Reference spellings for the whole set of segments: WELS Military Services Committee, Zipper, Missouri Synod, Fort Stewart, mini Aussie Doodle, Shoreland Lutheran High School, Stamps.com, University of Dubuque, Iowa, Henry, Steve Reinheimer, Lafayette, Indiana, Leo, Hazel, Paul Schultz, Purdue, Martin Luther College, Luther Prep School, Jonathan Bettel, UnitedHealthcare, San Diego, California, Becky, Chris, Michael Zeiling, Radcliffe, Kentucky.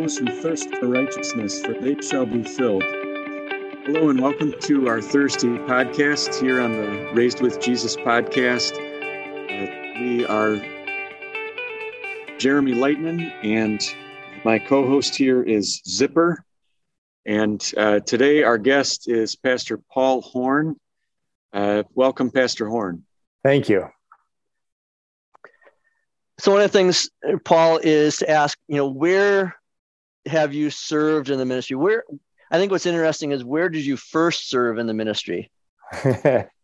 those who thirst for righteousness, for they shall be filled. Hello and welcome to our Thursday podcast here on the Raised with Jesus podcast. We are Jeremy Lightman, and my co-host here is Zipper. And today our guest is Pastor Paul Horn. Welcome, Pastor Horn. Thank you. So one of the things, Paul, is to ask, where have you served in the ministry? I think what's interesting is, where did you first serve in the ministry?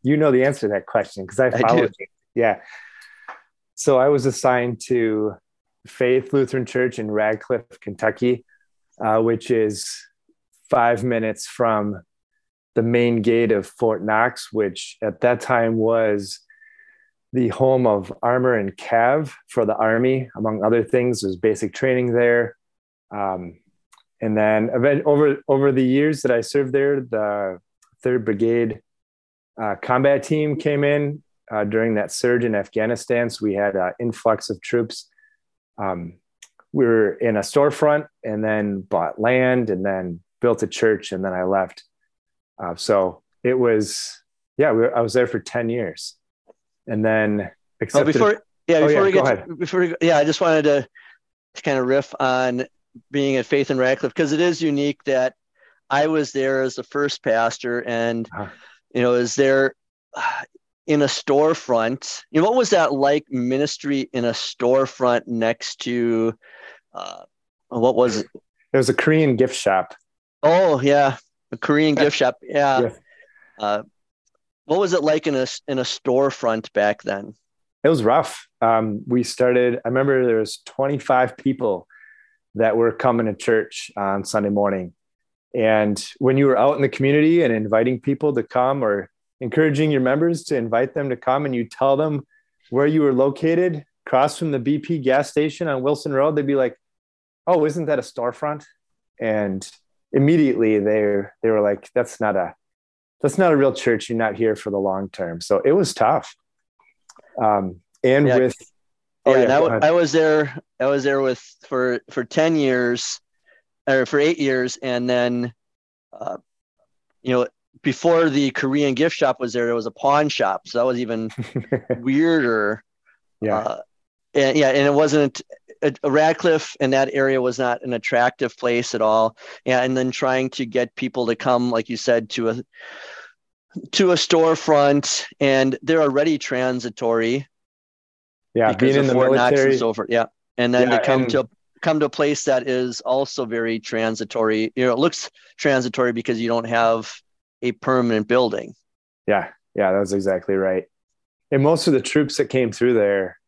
You know the answer to that question, because I followed you. Yeah. So I was assigned to Faith Lutheran Church in Radcliffe, Kentucky, which is 5 minutes from the main gate of Fort Knox, which at that time was the home of armor and cav for the Army, among other things. There's basic training there. And then over the years that I served there, the 3rd Brigade combat team came in during that surge in Afghanistan. So we had an influx of troops. We were in a storefront and then bought land and then built a church, and then I left. So it was, I was there for 10 years. And then I just wanted to kind of riff on being at Faith in Radcliffe, because it is unique that I was there as the first pastor and, is there in a storefront. What was that like, ministry in a storefront next to, what was it? It was a Korean gift shop. Oh yeah. A Korean gift shop. Yeah. What was it like in a storefront back then? It was rough. I remember there was 25 people that were coming to church on Sunday morning. And when you were out in the community and inviting people to come, or encouraging your members to invite them to come, and you tell them where you were located, across from the BP gas station on Wilson Road, they'd be like, "Oh, isn't that a storefront?" And immediately they were like, that's not a real church. You're not here for the long term. So it was tough. I was there for 10 years or for 8 years. And then, before the Korean gift shop was there was a pawn shop. So that was even weirder. Yeah. And it wasn't Radcliffe, and that area was not an attractive place at all. And then trying to get people to come, like you said, to a storefront, and they're already transitory. Yeah, being in the military is over. Yeah, and then to come to a place that is also very transitory. It looks transitory because you don't have a permanent building. Yeah, that was exactly right. And most of the troops that came through there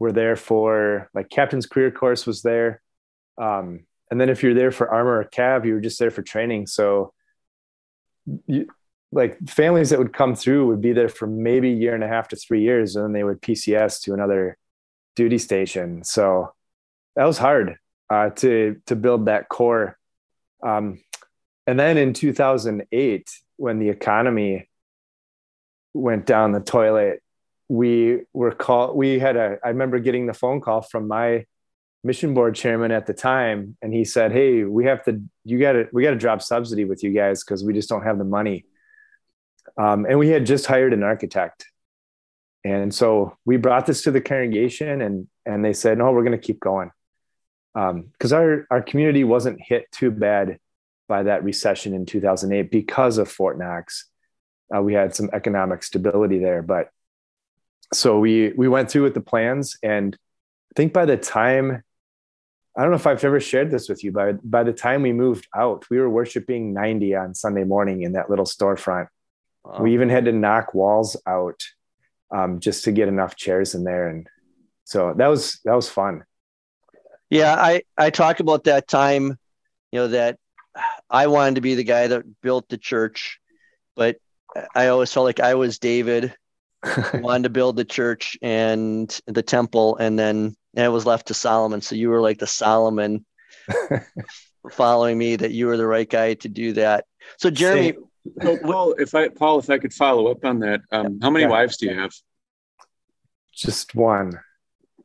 were there for, like, Captain's Career Course was there, and then if you're there for armor or cav, you were just there for training. So families that would come through would be there for maybe a year and a half to 3 years, and then they would PCS to another duty station. So that was hard to build that core. And then in 2008, when the economy went down the toilet, I remember getting the phone call from my mission board chairman at the time, and he said, "Hey, we got to drop subsidy with you guys, because we just don't have the money." And we had just hired an architect. And so we brought this to the congregation, and they said, "No, we're going to keep going." Because our community wasn't hit too bad by that recession in 2008 because of Fort Knox. We had some economic stability there. But so we went through with the plans. And I think by the time, I don't know if I've ever shared this with you, but by the time we moved out, we were worshiping 90 on Sunday morning in that little storefront. Wow. We even had to knock walls out just to get enough chairs in there. And so that was fun. Yeah. I talk about that time, that I wanted to be the guy that built the church, but I always felt like I was David. Wanted to build the church and the temple, and it was left to Solomon. So you were like the Solomon following me, that you were the right guy to do that. So Jeremy, Paul, if I could follow up on that, how many wives do you have? Just one.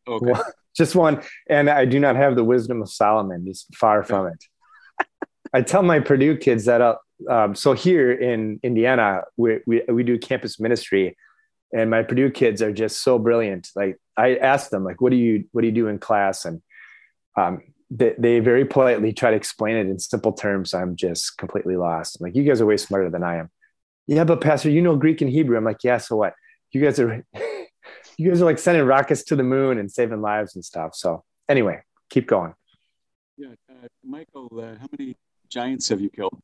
Okay. One, Just one. And I do not have the wisdom of Solomon. Just far from it. I tell my Purdue kids that up. So here in Indiana, we do campus ministry, and my Purdue kids are just so brilliant. Like I asked them, like, what do you do in class? And they very politely try to explain it in simple terms. I'm just completely lost. I'm like, you guys are way smarter than I am. Yeah, but Pastor, you know Greek and Hebrew. I'm like, yeah, so what? You guys are like sending rockets to the moon and saving lives and stuff. So anyway, keep going. Yeah, Michael, how many giants have you killed?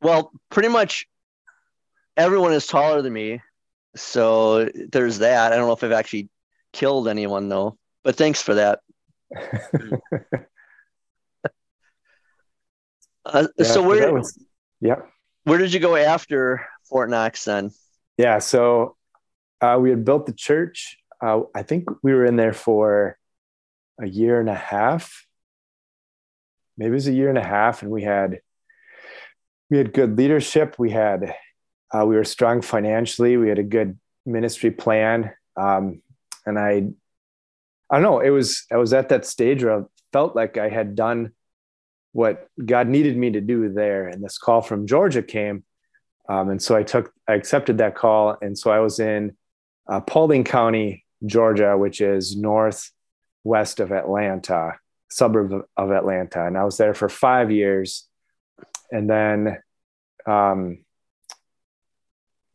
Well, pretty much everyone is taller than me, so there's that. I don't know if I've actually killed anyone, though, but thanks for that. Where did you go after Fort Knox then? Yeah, so we had built the church. I think we were in there for a year and a half. Maybe it was a year and a half, and we had good leadership. We were strong financially. We had a good ministry plan. And I don't know, I was at that stage where I felt like I had done what God needed me to do there. And this call from Georgia came. And so I accepted that call. And so I was in Paulding County, Georgia, which is northwest of Atlanta, suburb of Atlanta. And I was there for 5 years. And then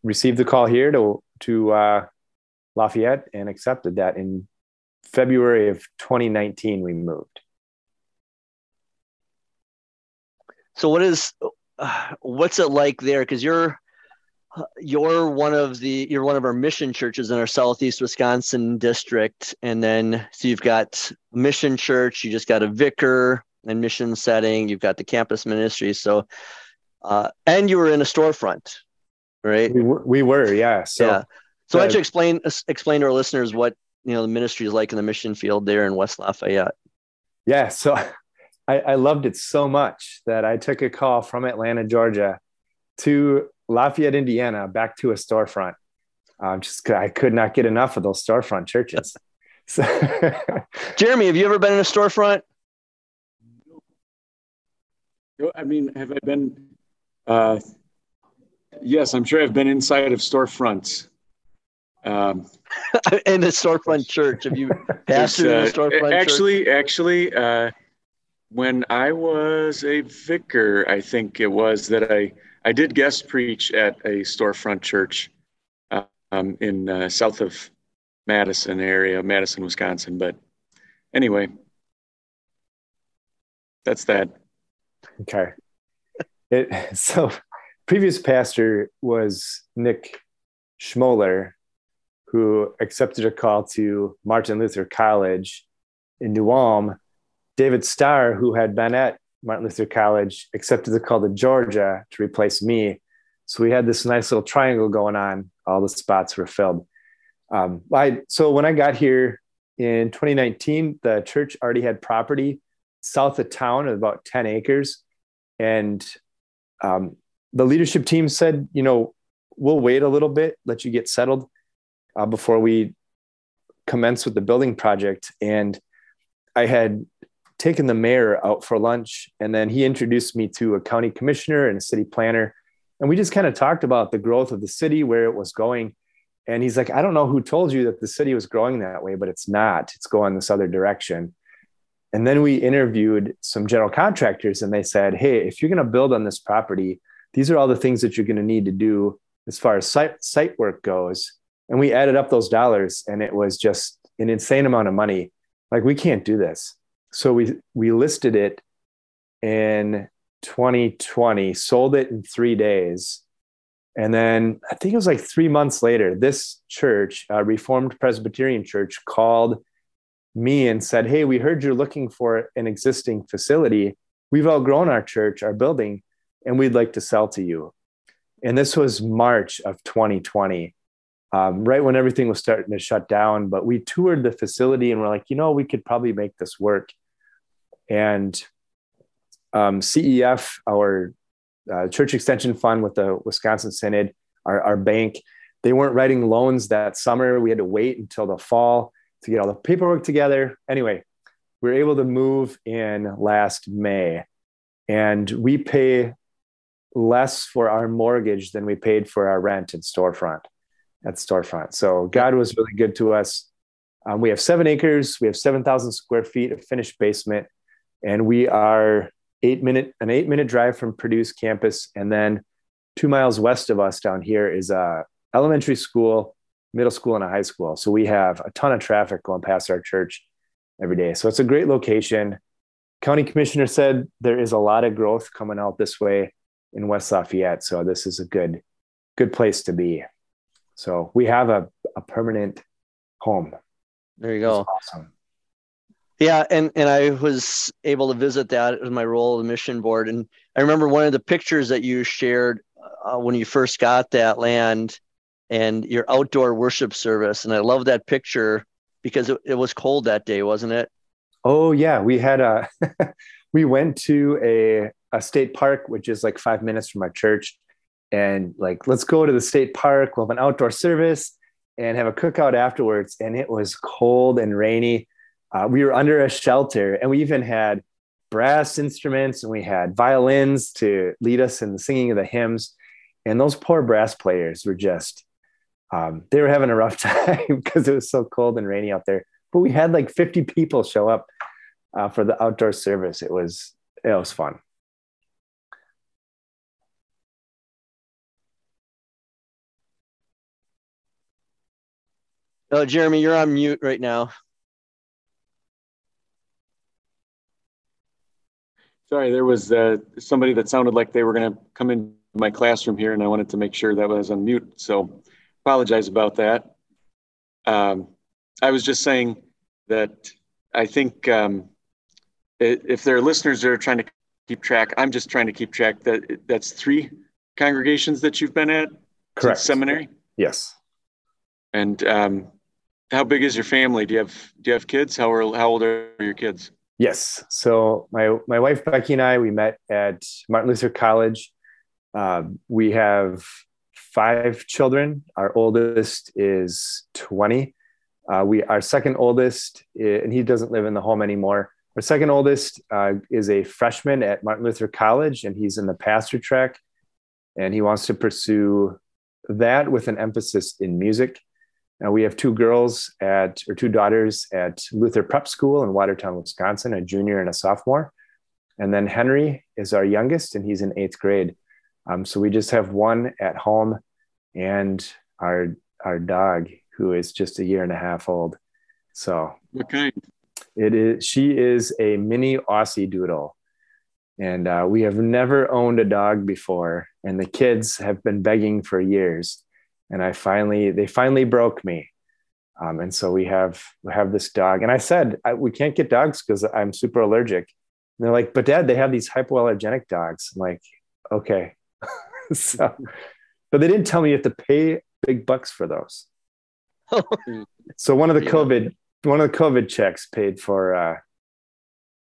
received the call here to Lafayette and accepted that. In February of 2019, we moved. So what's it like there? Because you're one of our mission churches in our Southeast Wisconsin district, and then so you've got mission church. You just got a vicar. And mission setting, you've got the campus ministry. So, and you were in a storefront, right? We were, yeah. So why don't you explain to our listeners what, the ministry is like in the mission field there in West Lafayette? Yeah. So I loved it so much that I took a call from Atlanta, Georgia to Lafayette, Indiana, back to a storefront. I could not get enough of those storefront churches. So Jeremy, have you ever been in a storefront? I mean, have I been? Yes, I'm sure I've been inside of storefronts. In a storefront church, have you pastored in a storefront church? Actually, when I was a vicar, I think it was that I did guest preach at a storefront church in south of Madison area, Madison, Wisconsin. But anyway, that's that. Okay. So previous pastor was Nick Schmoller, who accepted a call to Martin Luther College in New Ulm. David Starr, who had been at Martin Luther College, accepted the call to Georgia to replace me. So we had this nice little triangle going on. All the spots were filled. So when I got here in 2019, the church already had property south of town of about 10 acres. And the leadership team said, we'll wait a little bit, let you get settled before we commence with the building project. And I had taken the mayor out for lunch, and then he introduced me to a county commissioner and a city planner. And we just kind of talked about the growth of the city, where it was going. And he's like, I don't know who told you that the city was growing that way, but it's not. It's going this other direction. And then we interviewed some general contractors, and they said, hey, if you're going to build on this property, these are all the things that you're going to need to do as far as site work goes. And we added up those dollars, and it was just an insane amount of money. Like, we can't do this. So we listed it in 2020, sold it in 3 days. And then I think it was like 3 months later, this church, Reformed Presbyterian Church, called me and said, hey, we heard you're looking for an existing facility. We've outgrown our church, our building, and we'd like to sell to you. And this was March of 2020, right when everything was starting to shut down. But we toured the facility and we're like, we could probably make this work. And CEF, our church extension fund with the Wisconsin Synod, our bank, they weren't writing loans that summer. We had to wait until the fall. to get all the paperwork together. Anyway, we were able to move in last May, and we pay less for our mortgage than we paid for our rent in storefront, at storefront. So God was really good to us. We have 7 acres, we have 7,000 square feet of finished basement, and we are an eight minute drive from Purdue's campus. And then 2 miles west of us down here is a elementary school, middle school, and a high school. So we have a ton of traffic going past our church every day. So it's a great location. County commissioner said there is a lot of growth coming out this way in West Lafayette. So this is a good place to be. So we have a permanent home. There you go. Awesome. Yeah. And I was able to visit that with my role of the mission board. And I remember one of the pictures that you shared when you first got that land and your outdoor worship service. And I love that picture because it was cold that day, wasn't it? Oh yeah. We had we went to a state park, which is like 5 minutes from our church, and like, let's go to the state park. We'll have an outdoor service and have a cookout afterwards. And it was cold and rainy. We were under a shelter, and we even had brass instruments, and we had violins to lead us in the singing of the hymns. And those poor brass players were just, they were having a rough time because it was so cold and rainy out there. But we had like 50 people show up for the outdoor service. It was fun. Oh, Jeremy, you're on mute right now. Sorry, there was somebody that sounded like they were going to come into my classroom here, and I wanted to make sure that was on mute, so apologize about that. I was just saying that I think if there are listeners that are trying to keep track, I'm just trying to keep track, that's 3 congregations that you've been at? Correct. Seminary? Yes. And how big is your family? Do you have kids? How old are your kids? Yes. So my wife, Becky, and I, we met at Martin Luther College. We have 5 children. Our oldest is 20. Our second oldest, and he doesn't live in the home anymore. Our second oldest is a freshman at Martin Luther College, and he's in the pastor track, and he wants to pursue that with an emphasis in music. Now we have 2 daughters at Luther Prep School in Watertown, Wisconsin, a junior and a sophomore. And then Henry is our youngest, and he's in 8th grade. So we just have one at home, and our dog, who is just a 1.5 years old. So okay. She is a mini Aussie Doodle. And we have never owned a dog before, and the kids have been begging for years. And they finally broke me. And so we have this dog. And I said, we can't get dogs because I'm super allergic. And they're like, but Dad, they have these hypoallergenic dogs. I'm like, okay. So, but they didn't tell me you have to pay big bucks for those. So one of the COVID checks paid for,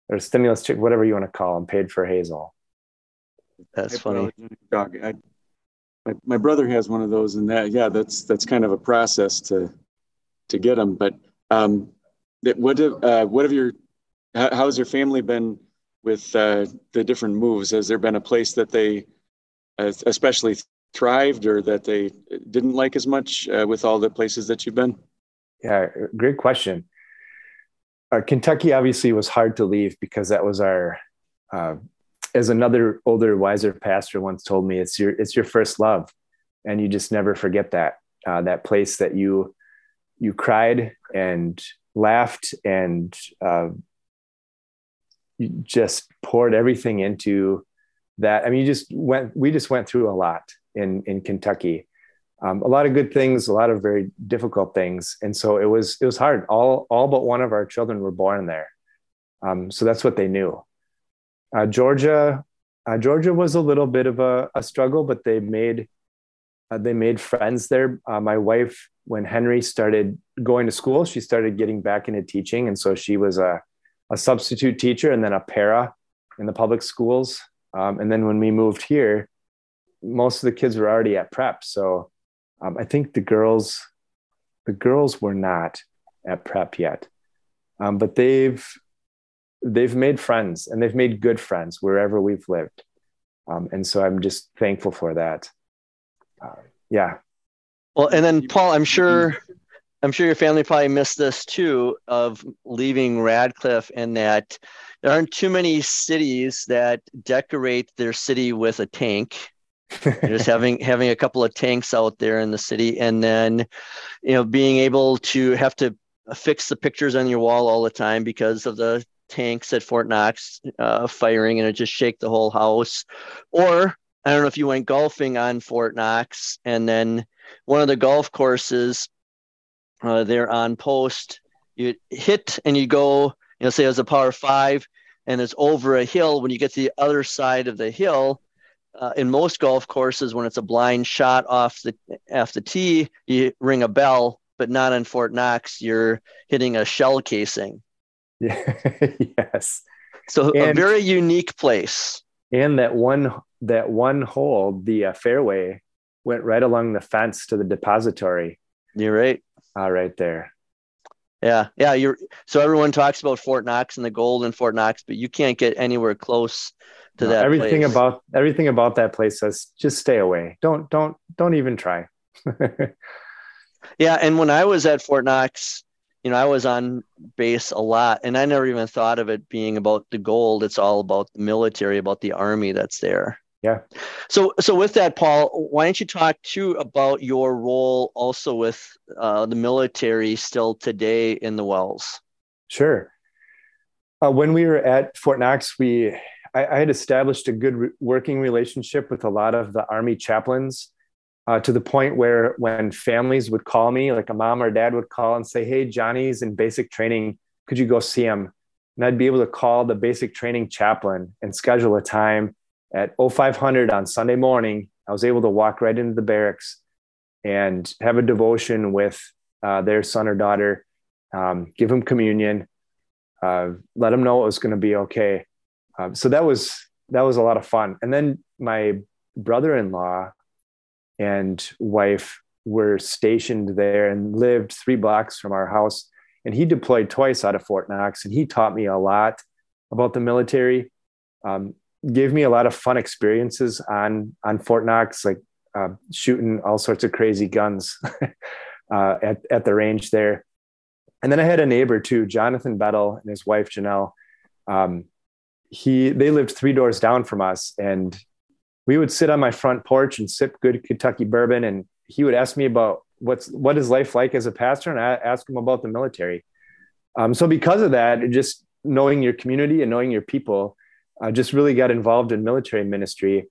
or stimulus check, whatever you want to call them, paid for Hazel. That's funny. Dog. My brother has one of those, and that's kind of a process to get them. But how has your family been with the different moves? Has there been a place that they especially thrived, or that they didn't like as much with all the places that you've been? Yeah, great question. Kentucky obviously was hard to leave because that was our. As another older, wiser pastor once told me, it's your first love, and you just never forget that, that place that you cried and laughed and you just poured everything into that. I mean, we just went through a lot in Kentucky, a lot of good things, a lot of very difficult things. And so it was hard. All but one of our children were born there. So that's what they knew. Georgia was a little bit of a struggle, but they made friends there. My wife, when Henry started going to school, she started getting back into teaching, and so she was a substitute teacher and then a para in the public schools. And then when we moved here, most of the kids were already at prep. So I think the girls were not. at prep yet. But they've made friends, and they've made good friends wherever we've lived. And so I'm just thankful for that. Yeah. Well, and then Paul, I'm sure your family probably missed this too, of leaving Radcliffe, and that there aren't too many cities that decorate their city with a tank. Just having a couple of tanks out there in the city, and then, being able to have to fix the pictures on your wall all the time because of the tanks at Fort Knox firing, and it just shake the whole house. Or I don't know if you went golfing on Fort Knox, and then one of the golf courses there on post, you hit and you go, say it was a par 5, and it's over a hill. When you get to the other side of the hill, in most golf courses, when it's a blind shot off the tee, you ring a bell, but not in Fort Knox. You're hitting a shell casing. Yeah. Yes. So, and a very unique place. And that one hole, the fairway went right along the fence to the depository. You're right. Right there. Yeah. Yeah. So everyone talks about Fort Knox and the gold in Fort Knox, but you can't get anywhere close to that. Everything about that place says, just stay away. Don't even try. Yeah. And when I was at Fort Knox, I was on base a lot, and I never even thought of it being about the gold. It's all about the military, about the army that's there. Yeah. So with that, Paul, why don't you talk too about your role also with the military still today in the WELS? Sure. When we were at Fort Knox, I had established a good working relationship with a lot of the Army chaplains, to the point where when families would call me, like a mom or dad would call and say, "Hey, Johnny's in basic training. Could you go see him?" And I'd be able to call the basic training chaplain and schedule a time at 0500 on Sunday morning. I was able to walk right into the barracks and have a devotion with their son or daughter, give them communion, let them know it was going to be okay. So that was a lot of fun. And then my brother-in-law and wife were stationed there and lived 3 blocks from our house. And he deployed twice out of Fort Knox, and he taught me a lot about the military, gave me a lot of fun experiences on Fort Knox, like shooting all sorts of crazy guns at the range there. And then I had a neighbor too, Jonathan Bettel, and his wife, Janelle. They lived 3 doors down from us, and we would sit on my front porch and sip good Kentucky bourbon. And he would ask me about what is life like as a pastor? And I asked him about the military. So because of that, just knowing your community and knowing your people, I just really got involved in military ministry.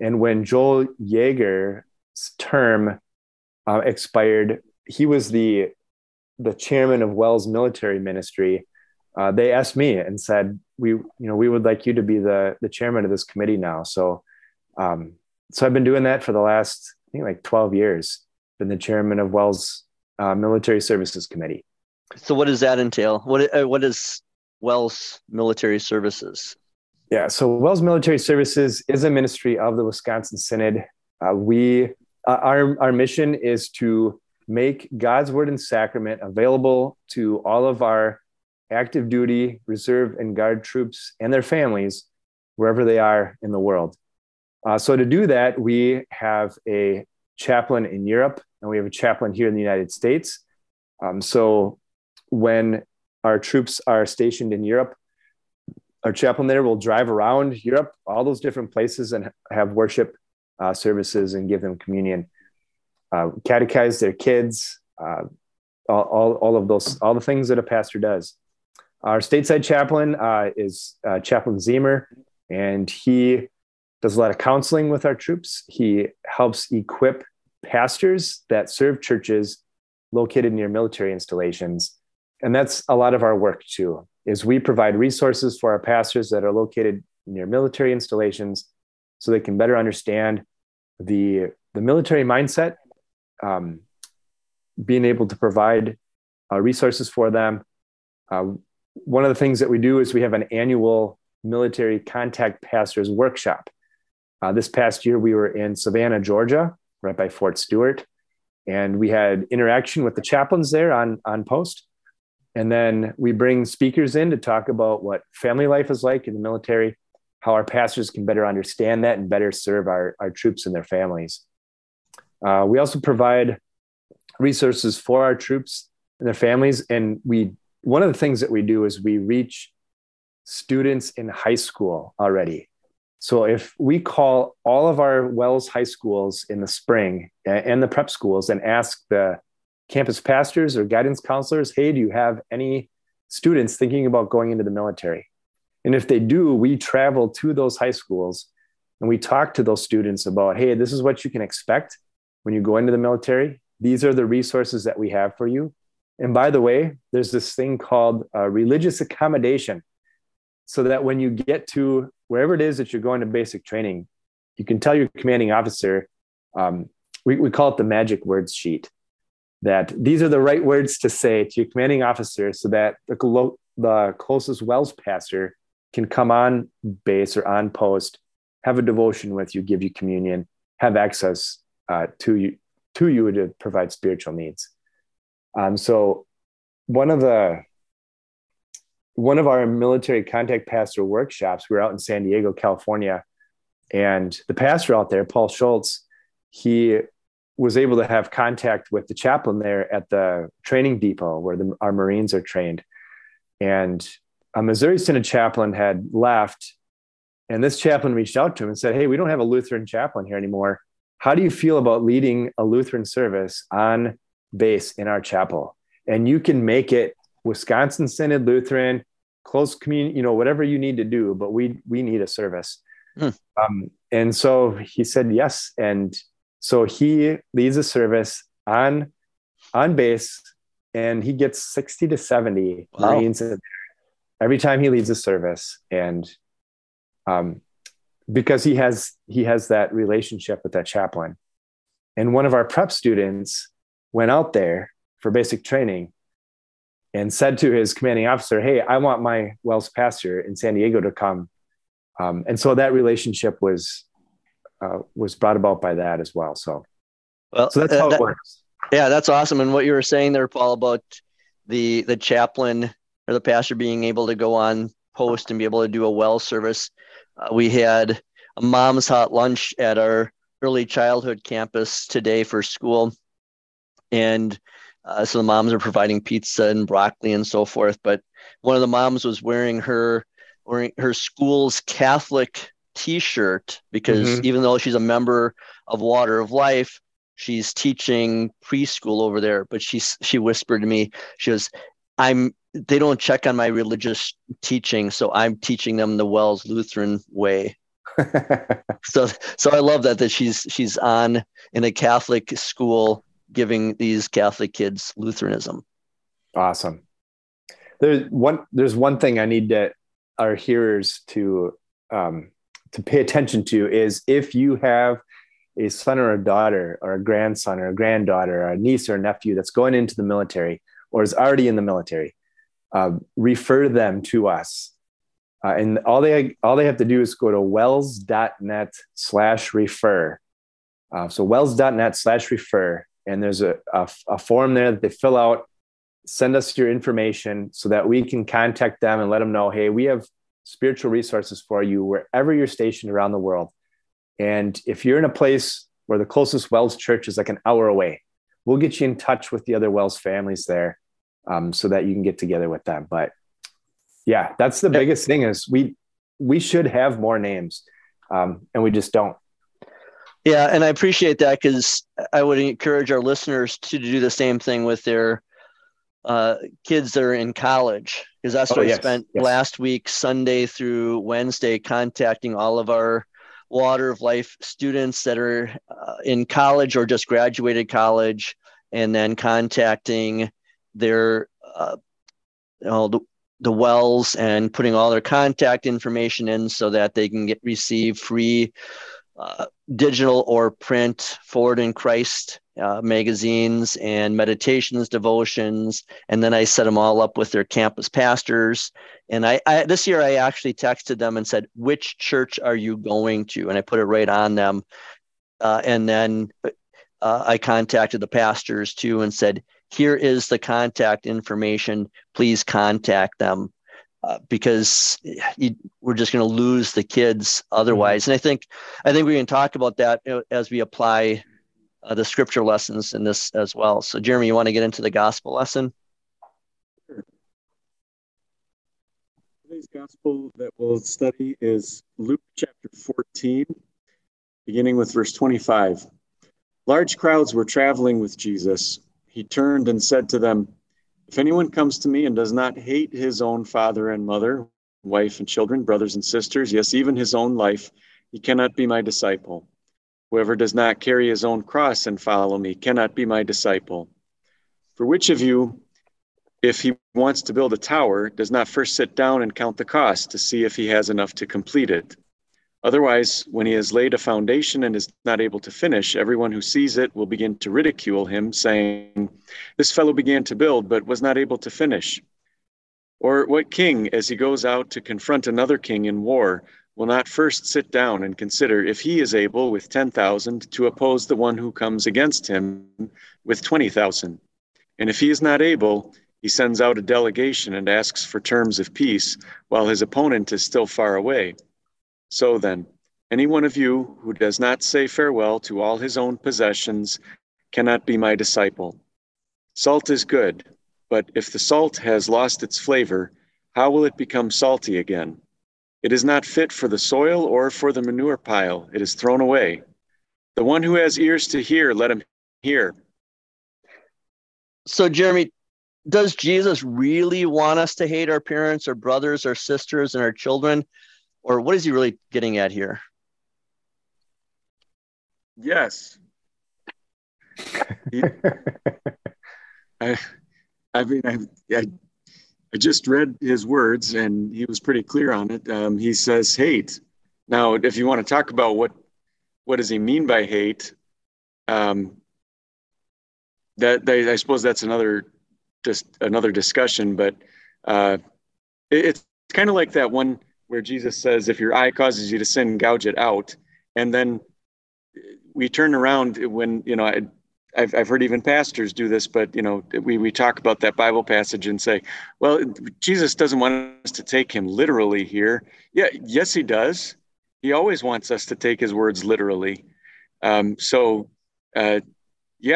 And when Joel Yeager's term expired, he was the chairman of WELS Military Ministry. They asked me and said, we would like you to be the chairman of this committee now. So I've been doing that for the last, 12 years, been the chairman of WELS Military Services Committee. So what does that entail? What is WELS Military Services? Yeah. So WELS Military Services is a ministry of the Wisconsin Synod. Our mission is to make God's word and sacrament available to all of our active duty, reserve, and guard troops and their families, wherever they are in the world. So to do that, we have a chaplain in Europe, and we have a chaplain here in the United States. So when our troops are stationed in Europe, our chaplain there will drive around Europe, all those different places, and have worship services and give them communion, catechize their kids, all of those, all the things that a pastor does. Our stateside chaplain is Chaplain Ziemer, and he does a lot of counseling with our troops. He helps equip pastors that serve churches located near military installations. And that's a lot of our work too, is we provide resources for our pastors that are located near military installations so they can better understand the military mindset, being able to provide resources for them. One of the things that we do is we have an annual military contact pastors workshop. This past year, we were in Savannah, Georgia, right by Fort Stewart, and we had interaction with the chaplains there on post. And then we bring speakers in to talk about what family life is like in the military, how our pastors can better understand that and better serve our troops and their families. We also provide resources for our troops and their families. And one of the things that we do is we reach students in high school already. So if we call all of our WELS high schools in the spring and the prep schools and ask the campus pastors or guidance counselors, hey, do you have any students thinking about going into the military? And if they do, we travel to those high schools and we talk to those students about, hey, this is what you can expect when you go into the military. These are the resources that we have for you. And by the way, there's this thing called religious accommodation, so that when you get to wherever it is that you're going to basic training, you can tell your commanding officer, we call it the magic words sheet, that these are the right words to say to your commanding officer so that the closest WELS pastor can come on base or on post, have a devotion with you, give you communion, have access to you to provide spiritual needs. So one of our military contact pastor workshops, we were out in San Diego, California, and the pastor out there, Paul Schultz, he was able to have contact with the chaplain there at the training depot where our Marines are trained. And a Missouri Synod chaplain had left, and this chaplain reached out to him and said, hey, we don't have a Lutheran chaplain here anymore. How do you feel about leading a Lutheran service on base in our chapel? And you can make it Wisconsin Synod, Lutheran, close community, whatever you need to do, but we need a service. Mm. And so he said yes. And so he leads a service on base, and he gets 60 to 70 Marines in there every time he leads a service. And because he has that relationship with that chaplain. And one of our prep students went out there for basic training and said to his commanding officer, hey, I want my WELS pastor in San Diego to come. And so that relationship was brought about by that as well. So that's how it works. Yeah, that's awesome. And what you were saying there, Paul, about the chaplain or the pastor being able to go on post and be able to do a WELS service. We had a mom's hot lunch at our early childhood campus today for school. And so the moms are providing pizza and broccoli and so forth. But one of the moms was wearing her school's Catholic T-shirt because even though she's a member of Water of Life, she's teaching preschool over there. But she whispered to me, she goes, they don't check on my religious teaching, so I'm teaching them the WELS Lutheran way. so I love that she's on in a Catholic school, giving these Catholic kids Lutheranism. Awesome. There's one thing I need our hearers to pay attention to is if you have a son or a daughter or a grandson or a granddaughter or a niece or a nephew that's going into the military or is already in the military, refer them to us. And all they have to do is go to wels.net/refer. So wels.net/refer. And there's a form there that they fill out, send us your information so that we can contact them and let them know, hey, we have spiritual resources for you wherever you're stationed around the world. And if you're in a place where the closest WELS church is like an hour away, we'll get you in touch with the other WELS families there so that you can get together with them. But yeah, that's the biggest thing is we should have more names and we just don't. Yeah, and I appreciate that because I would encourage our listeners to do the same thing with their kids that are in college, because that's what I spent last week, Sunday through Wednesday, contacting all of our Water of Life students that are in college or just graduated college, and then contacting their the WELS and putting all their contact information in so that they can receive free digital or print Forward in Christ magazines and meditations, devotions. And then I set them all up with their campus pastors. And I this year, I actually texted them and said, which church are you going to? And I put it right on them. And then I contacted the pastors too and said, here is the contact information. Please contact them, because we're just going to lose the kids otherwise. Mm-hmm. And I think we can talk about that as we apply the scripture lessons in this as well. So, Jeremy, you want to get into the gospel lesson? Sure. Today's gospel that we'll study is Luke chapter 14, beginning with verse 25. Large crowds were traveling with Jesus. He turned and said to them, "If anyone comes to me and does not hate his own father and mother, wife and children, brothers and sisters, yes, even his own life, he cannot be my disciple. Whoever does not carry his own cross and follow me cannot be my disciple. For which of you, if he wants to build a tower, does not first sit down and count the cost to see if he has enough to complete it? Otherwise, when he has laid a foundation and is not able to finish, everyone who sees it will begin to ridicule him, saying, 'This fellow began to build, but was not able to finish.' Or what king, as he goes out to confront another king in war, will not first sit down and consider if he is able with 10,000 to oppose the one who comes against him with 20,000. And if he is not able, he sends out a delegation and asks for terms of peace while his opponent is still far away. So then, any one of you who does not say farewell to all his own possessions cannot be my disciple. Salt is good, but if the salt has lost its flavor, how will it become salty again? It is not fit for the soil or for the manure pile. It is thrown away. The one who has ears to hear, let him hear." So, Jeremy, does Jesus really want us to hate our parents or brothers or sisters and our children? Or what is he really getting at here? Yes. I mean, I just read his words, and he was pretty clear on it. He says hate. Now, if you want to talk about what does he mean by hate, I suppose that's another discussion. But it's kind of like that one where Jesus says, "If your eye causes you to sin, gouge it out." And then we turn around when, I've heard even pastors do this, but, we talk about that Bible passage and say, well, Jesus doesn't want us to take him literally here. Yeah, yes, he does. He always wants us to take his words literally. When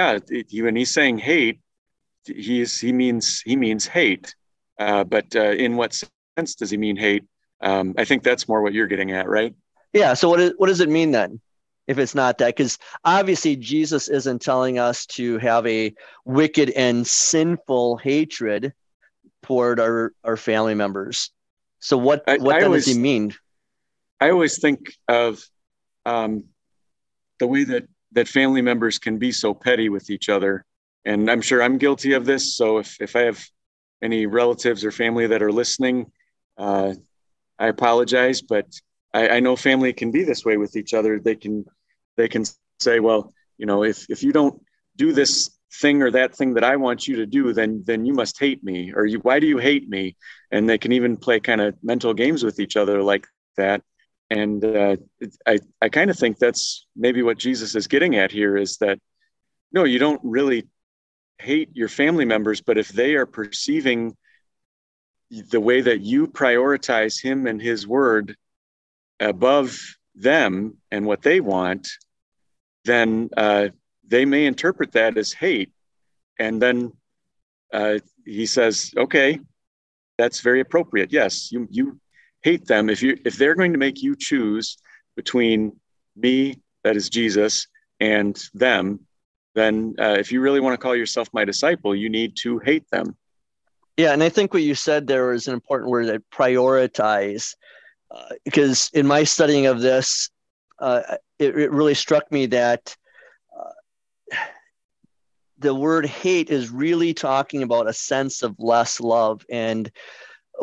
he's saying hate, he means hate. But in what sense does he mean hate? I think that's more what you're getting at, right? Yeah. So what does it mean then? If it's not that, because obviously Jesus isn't telling us to have a wicked and sinful hatred toward our family members. So what does he mean? I always think of the way that family members can be so petty with each other. And I'm sure I'm guilty of this. So if I have any relatives or family that are listening, I apologize, but I know family can be this way with each other. They can say, well, if you don't do this thing or that thing that I want you to do, then you must hate me, or why do you hate me? And they can even play kind of mental games with each other like that. And I kind of think that's maybe what Jesus is getting at here, is that, no, you don't really hate your family members, but if they are perceiving the way that you prioritize him and his word above them and what they want, then they may interpret that as hate. And then he says, okay, that's very appropriate. Yes, you hate them. If they're going to make you choose between me, that is Jesus, and them, then if you really want to call yourself my disciple, you need to hate them. Yeah, and I think what you said there is an important word, that prioritize. Because in my studying of this, it really struck me that the word hate is really talking about a sense of less love. And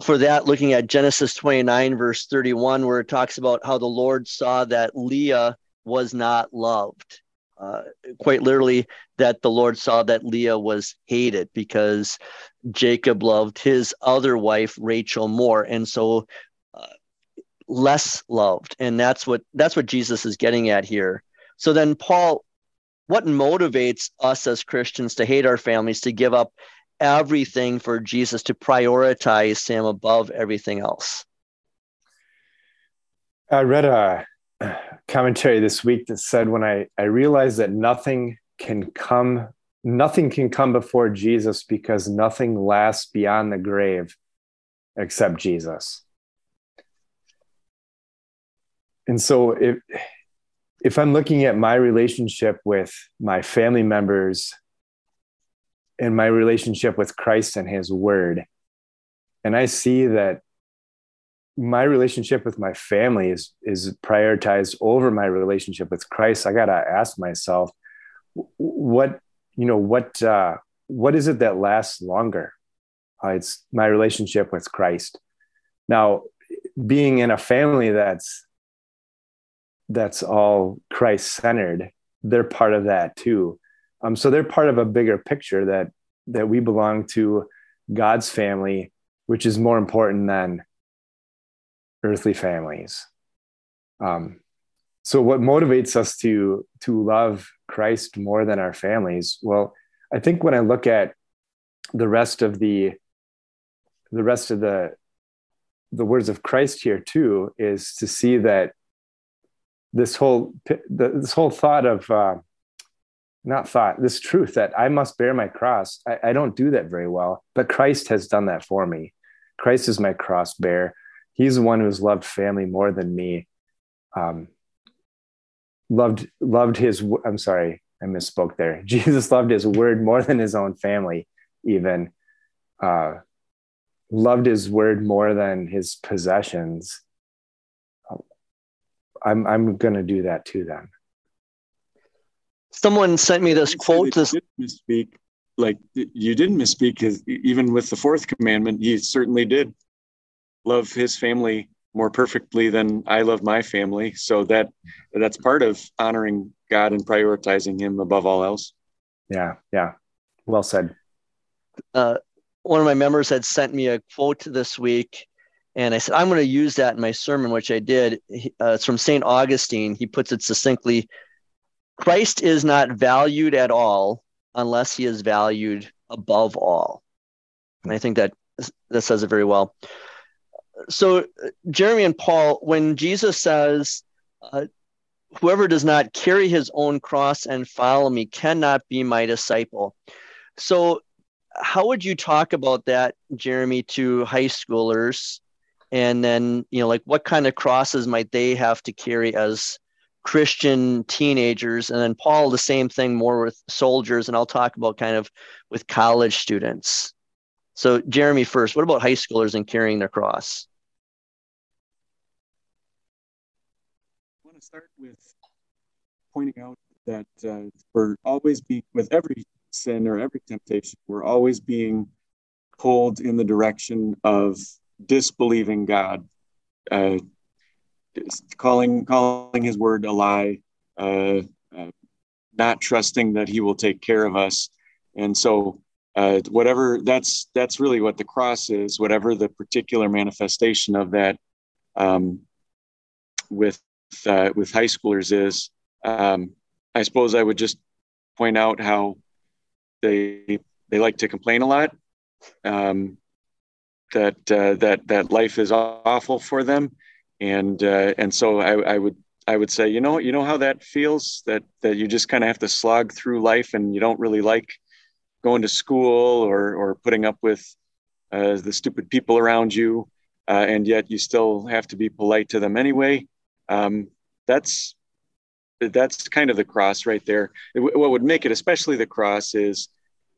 for that, looking at Genesis 29, verse 31, where it talks about how the Lord saw that Leah was not loved. Quite literally, that the Lord saw that Leah was hated because Jacob loved his other wife, Rachel, more. And so less loved. And that's what Jesus is getting at here. So then Paul What motivates us as Christians to hate our families, to give up everything for Jesus, to prioritize him above everything else? I read a commentary this week that said, when I realized that nothing can come before Jesus, because nothing lasts beyond the grave except Jesus. And so if I'm looking at my relationship with my family members and my relationship with Christ and his word, and I see that my relationship with my family is prioritized over my relationship with Christ, I got to ask myself, what is it that lasts longer? It's my relationship with Christ. Now, being in a family that's all Christ-centered, they're part of that too. So they're part of a bigger picture that we belong to God's family, which is more important than earthly families. So what motivates us to love Christ more than our families? Well, I think when I look at the rest of the words of Christ here too, is to see that this whole thought of this truth that I must bear my cross. I don't do that very well, but Christ has done that for me. Christ is my cross bearer. He's the one who's loved family more than me. Jesus loved his word more than his own family, even. Loved his word more than his possessions. I'm going to do that to them. Someone sent me this quote. You didn't misspeak, because even with the fourth commandment, you certainly did love his family more perfectly than I love my family. So that's part of honoring God and prioritizing him above all else. Yeah. Well said. One of my members had sent me a quote this week, and I said, I'm going to use that in my sermon, which I did. It's from St. Augustine. He puts it succinctly: Christ is not valued at all unless he is valued above all. And I think that says it very well. So, Jeremy and Paul, when Jesus says, whoever does not carry his own cross and follow me cannot be my disciple. So how would you talk about that, Jeremy, to high schoolers? And then, what kind of crosses might they have to carry as Christian teenagers? And then Paul, the same thing more with soldiers. And I'll talk about kind of with college students. So Jeremy first, what about high schoolers and carrying their cross? I want to start with pointing out that we're always being, with every sin or every temptation, we're always being pulled in the direction of disbelieving God, calling his word a lie, not trusting that he will take care of us. And so whatever that's really what the cross is, whatever the particular manifestation of that with high schoolers is. I suppose I would just point out how they like to complain a lot, that life is awful for them. And so I would say, you know how that feels, that you just kind of have to slog through life, and you don't really like going to school or putting up with the stupid people around you, and yet you still have to be polite to them anyway. That's kind of the cross right there. What would make it especially the cross is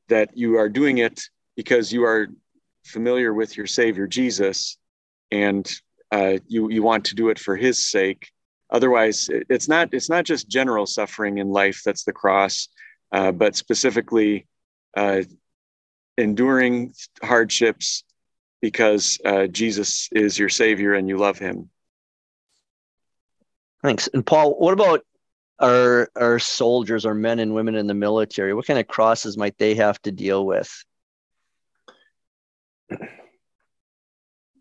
that you are doing it because you are familiar with your Savior Jesus, and you want to do it for his sake. Otherwise, it's not just general suffering in life that's the cross, but specifically enduring hardships because Jesus is your Savior and you love him. Thanks. And Paul, what about our soldiers, our men and women in the military? What kind of crosses might they have to deal with?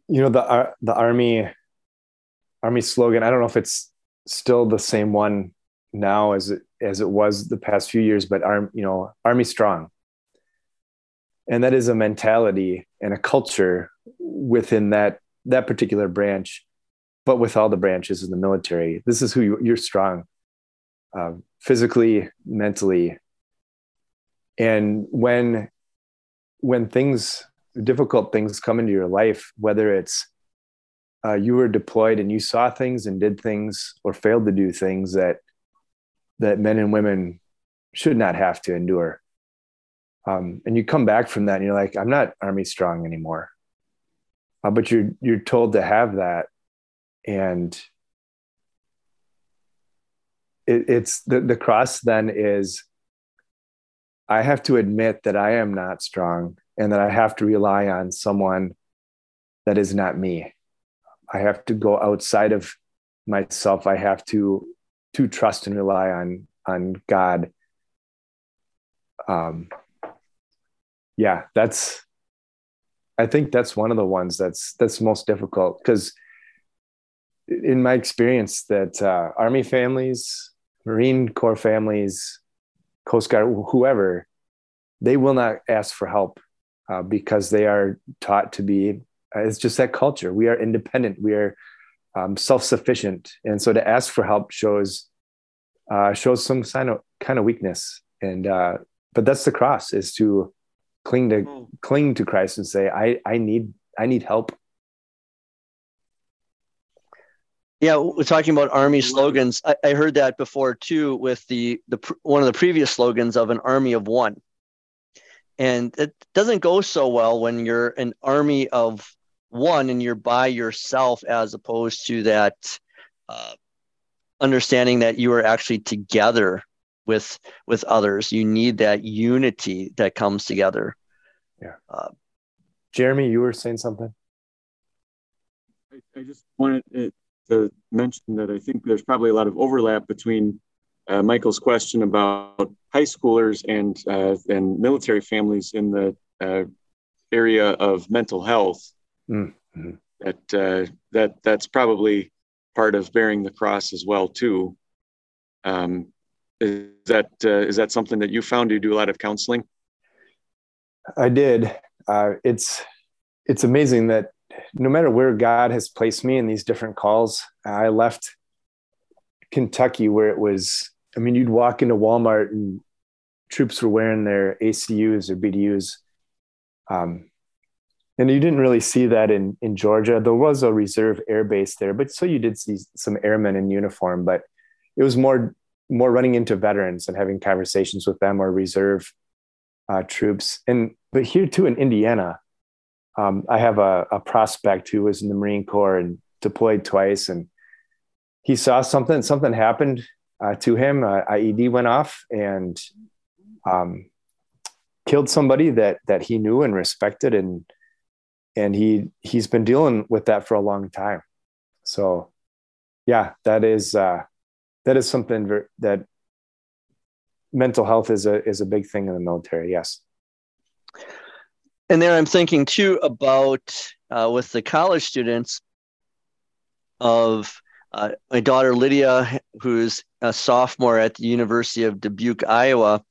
The Army slogan, I don't know if it's still the same one now as it as it was the past few years, but Army strong. And that is a mentality and a culture within that particular branch, but with all the branches in the military. This is who you're strong, physically, mentally. And when difficult things come into your life, whether it's you were deployed and you saw things and did things or failed to do things that men and women should not have to endure. And you come back from that and you're like, I'm not Army strong anymore. But you're told to have that. And it's the cross then is, I have to admit that I am not strong and that I have to rely on someone that is not me. I have to go outside of myself. I have to trust and rely on God. I think that's one of the ones that's most difficult, because in my experience that Army families, Marine Corps families, Coast Guard, whoever, they will not ask for help because they are taught to be, it's just that culture. We are independent. We are self-sufficient. And so to ask for help shows some sign of kind of weakness. And, but that's the cross, is to cling to Christ and say, I need help. Yeah, we're talking about Army slogans. I heard that before too, with the one of the previous slogans of an army of one, and it doesn't go so well when you're an army of one and you're by yourself, as opposed to that understanding that you are actually together with others. You need that unity that comes together. Yeah. Jeremy, you were saying something. I just wanted to mention that I think there's probably a lot of overlap between Michael's question about high schoolers and military families in the area of mental health. Mm-hmm. That's probably part of bearing the cross as well too. Is that something that you found? Do you do a lot of counseling? I did. It's amazing that no matter where God has placed me in these different calls, I left Kentucky where it was, I mean, you'd walk into Walmart and troops were wearing their ACUs or BDUs. And you didn't really see that in Georgia. There was a reserve air base there, but so you did see some airmen in uniform, but it was more running into veterans and having conversations with them, or reserve troops. But here too in Indiana, I have a prospect who was in the Marine Corps and deployed twice, and he saw something happened to him. IED went off and killed somebody that he knew and respected, and he's been dealing with that for a long time. So yeah, that is something that mental health is a big thing in the military. Yes. And there I'm thinking too about with the college students of my daughter, Lydia, who's a sophomore at the University of Dubuque, Iowa.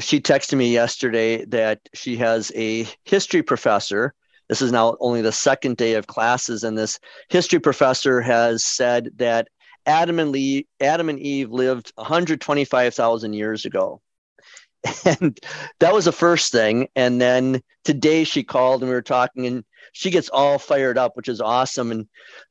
She texted me yesterday that she has a history professor. This is now only the second day of classes. And this history professor has said that Adam and Eve lived 125,000 years ago. And that was the first thing. And then today she called and we were talking, and she gets all fired up, which is awesome. And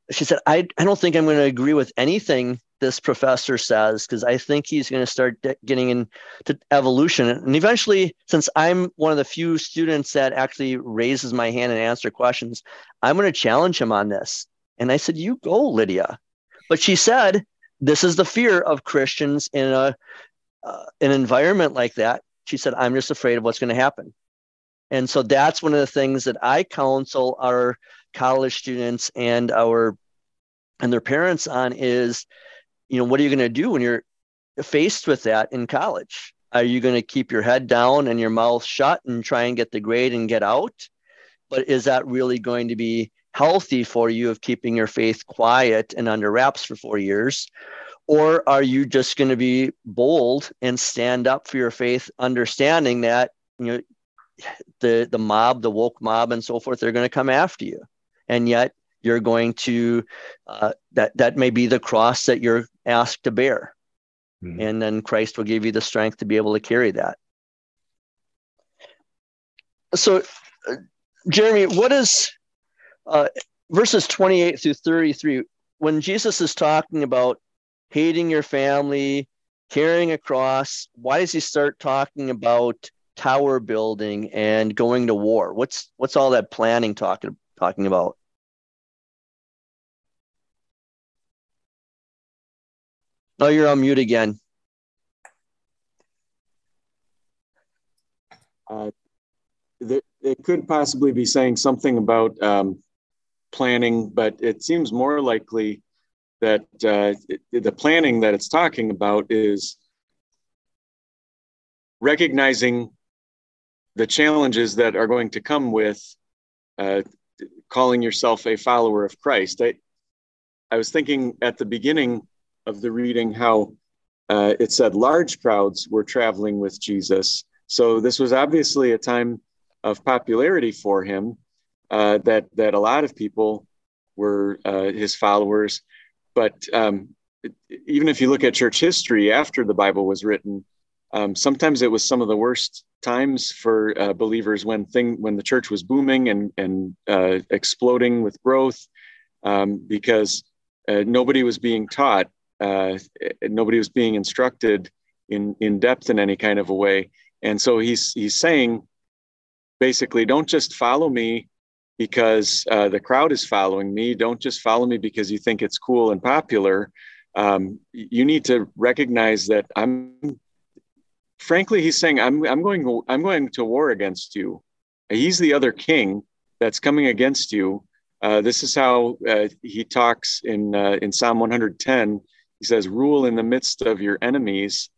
she said, I don't think I'm going to agree with anything this professor says, because I think he's going to start getting into evolution. And eventually, since I'm one of the few students that actually raises my hand and answer questions, I'm going to challenge him on this. And I said, you go, Lydia. But she said, this is the fear of Christians in an environment like that. She said, I'm just afraid of what's going to happen. And so that's one of the things that I counsel our college students and their parents on is, what are you going to do when you're faced with that in college? Are you going to keep your head down and your mouth shut and try and get the grade and get out? But is that really going to be healthy for you, of keeping your faith quiet and under wraps for 4 years? Or are you just going to be bold and stand up for your faith, understanding that, you know, the mob, the woke mob and so forth, they're going to come after you. And yet you're going to, that may be the cross that you're asked to bear. Mm-hmm. And then Christ will give you the strength to be able to carry that. So, Jeremy, what is verses 28 through 33, when Jesus is talking about hating your family, carrying a cross, why does he start talking about tower building and going to war? What's all that planning talking about? Oh, you're on mute again. They could possibly be saying something about planning, but it seems more likely that the planning that it's talking about is recognizing the challenges that are going to come with calling yourself a follower of Christ. I was thinking at the beginning of the reading how it said large crowds were traveling with Jesus. So this was obviously a time of popularity for him, that a lot of people were his followers. But even if you look at church history after the Bible was written, sometimes it was some of the worst times for believers when the church was booming and exploding with growth, because nobody was being taught, nobody was being instructed in depth in any kind of a way. And so he's saying, basically, don't just follow me because the crowd is following me. Don't just follow me because you think it's cool and popular. You need to recognize that frankly, he's saying, I'm going to war against you. He's the other king that's coming against you. This is how he talks in Psalm 110. He says, "Rule in the midst of your enemies."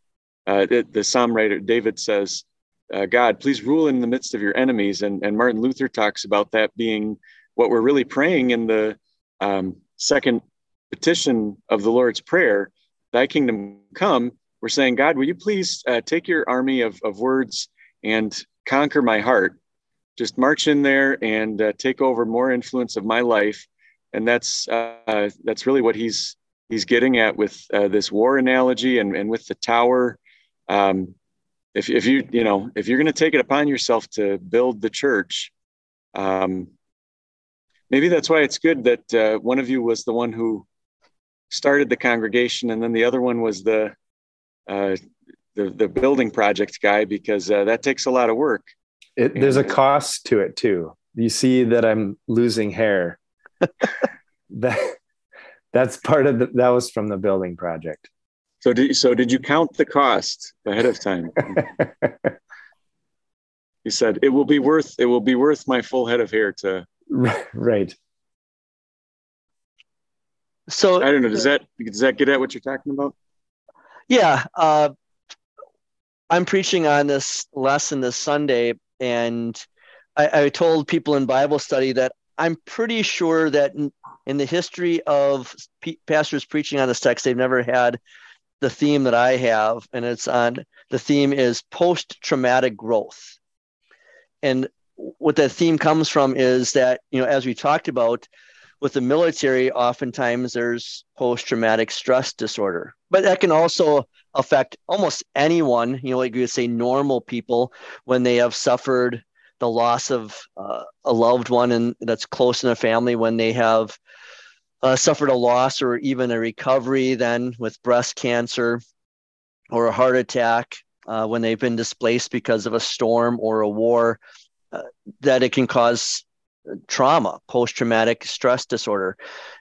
The psalm writer David says, God, please rule in the midst of your enemies. And Martin Luther talks about that being what we're really praying in the second petition of the Lord's Prayer, "Thy kingdom come." We're saying, God, will you please take your army of words and conquer my heart? Just march in there and take over more influence of my life. And that's really what he's getting at with this war analogy and with the tower. If you're going to take it upon yourself to build the church, maybe that's why it's good that one of you was the one who started the congregation, and then the other one was the building project guy, because that takes a lot of work. There's a cost to it too. You see that I'm losing hair. That's part of that was from the building project. So did you count the cost ahead of time? He said, it will be worth my full head of hair to. Right. So I don't know. Does that get at what you're talking about? Yeah. I'm preaching on this lesson this Sunday, and I told people in Bible study that I'm pretty sure that in the history of pastors preaching on this text, they've never had the theme that I have, and the theme is post-traumatic growth. And what that theme comes from is that, you know, as we talked about with the military, oftentimes there's post-traumatic stress disorder, but that can also affect almost anyone, you know, like you would say normal people, when they have suffered the loss of a loved one and that's close in a family, when they have suffered a loss or even a recovery then with breast cancer or a heart attack, when they've been displaced because of a storm or a war, that it can cause trauma, post-traumatic stress disorder.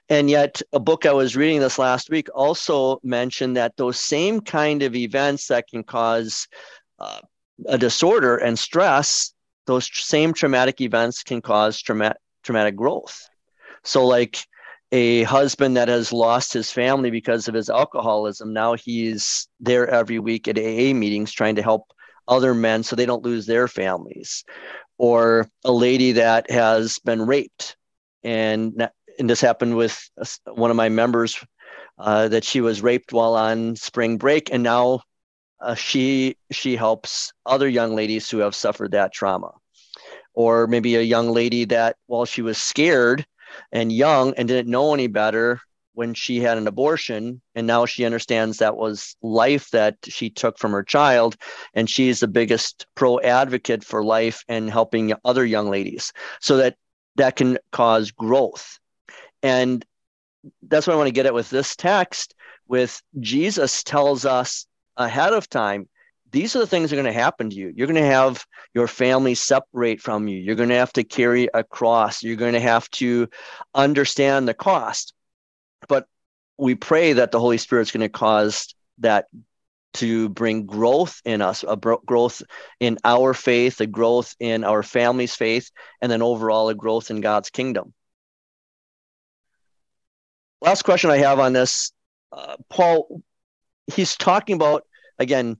And yet a book I was reading this last week also mentioned that those same kind of events that can cause a disorder and stress, those same traumatic events can cause traumatic growth. So like a husband that has lost his family because of his alcoholism, now he's there every week at AA meetings trying to help other men so they don't lose their families. Or a lady that has been raped. And this happened with one of my members that she was raped while on spring break, and now she helps other young ladies who have suffered that trauma. Or maybe a young lady that while she was scared and young and didn't know any better when she had an abortion, and now she understands that was life that she took from her child, and she's the biggest pro-advocate for life and helping other young ladies, so that can cause growth. And that's what I want to get at with this text, with Jesus tells us ahead of time, these are the things that are going to happen to you. You're going to have your family separate from you. You're going to have to carry a cross. You're going to have to understand the cost. But we pray that the Holy Spirit's going to cause that to bring growth in us, a growth in our faith, a growth in our family's faith, and then overall a growth in God's kingdom. Last question I have on this, Paul, he's talking about, again,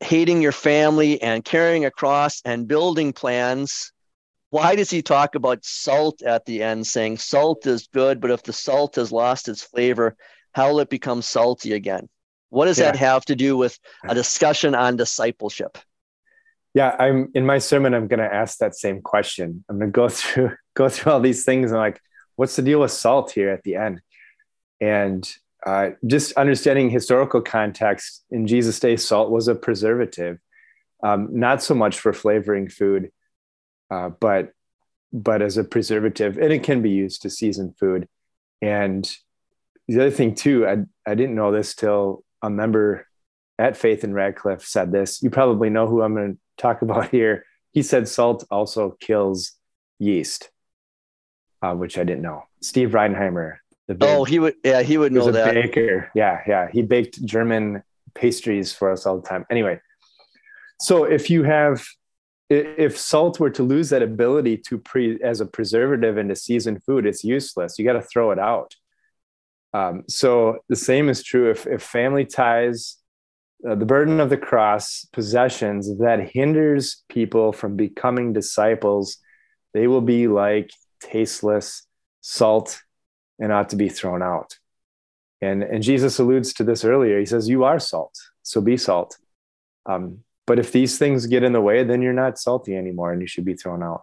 hating your family and carrying a cross and building plans. Why does he talk about salt at the end, saying salt is good, but if the salt has lost its flavor, how will it become salty again? What does that have to do with a discussion on discipleship? Yeah, I'm in my sermon, I'm going to ask that same question. I'm going to go through all these things and like, what's the deal with salt here at the end? And just understanding historical context, in Jesus' day, salt was a preservative, not so much for flavoring food, but as a preservative, and it can be used to season food. And the other thing too, I didn't know this till a member at Faith in Radcliffe said this. You probably know who I'm going to talk about here. He said salt also kills yeast, which I didn't know. Steve Reinheimer. He would know that. He was a baker. Yeah. He baked German pastries for us all the time. Anyway, so if salt were to lose that ability to as a preservative and to season food, it's useless. You got to throw it out. So the same is true if family ties, the burden of the cross, possessions, that hinders people from becoming disciples, they will be like tasteless salt and ought to be thrown out. And Jesus alludes to this earlier. He says, you are salt, so be salt. But if these things get in the way, then you're not salty anymore and you should be thrown out.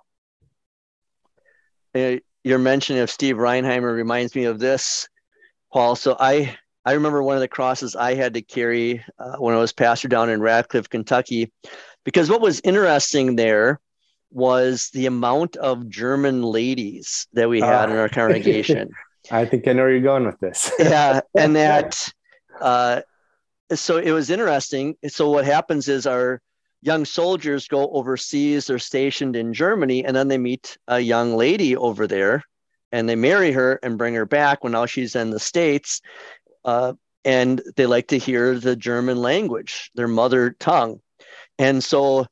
Your mention of Steve Reinheimer reminds me of this, Paul. So I remember one of the crosses I had to carry when I was pastor down in Radcliffe, Kentucky, because what was interesting there was the amount of German ladies that we had in our congregation. I think I know where you're going with this. Yeah. And that... So it was interesting. So what happens is our young soldiers go overseas. They're stationed in Germany, and then they meet a young lady over there, and they marry her and bring her back when now she's in the States. And they like to hear the German language, their mother tongue. And so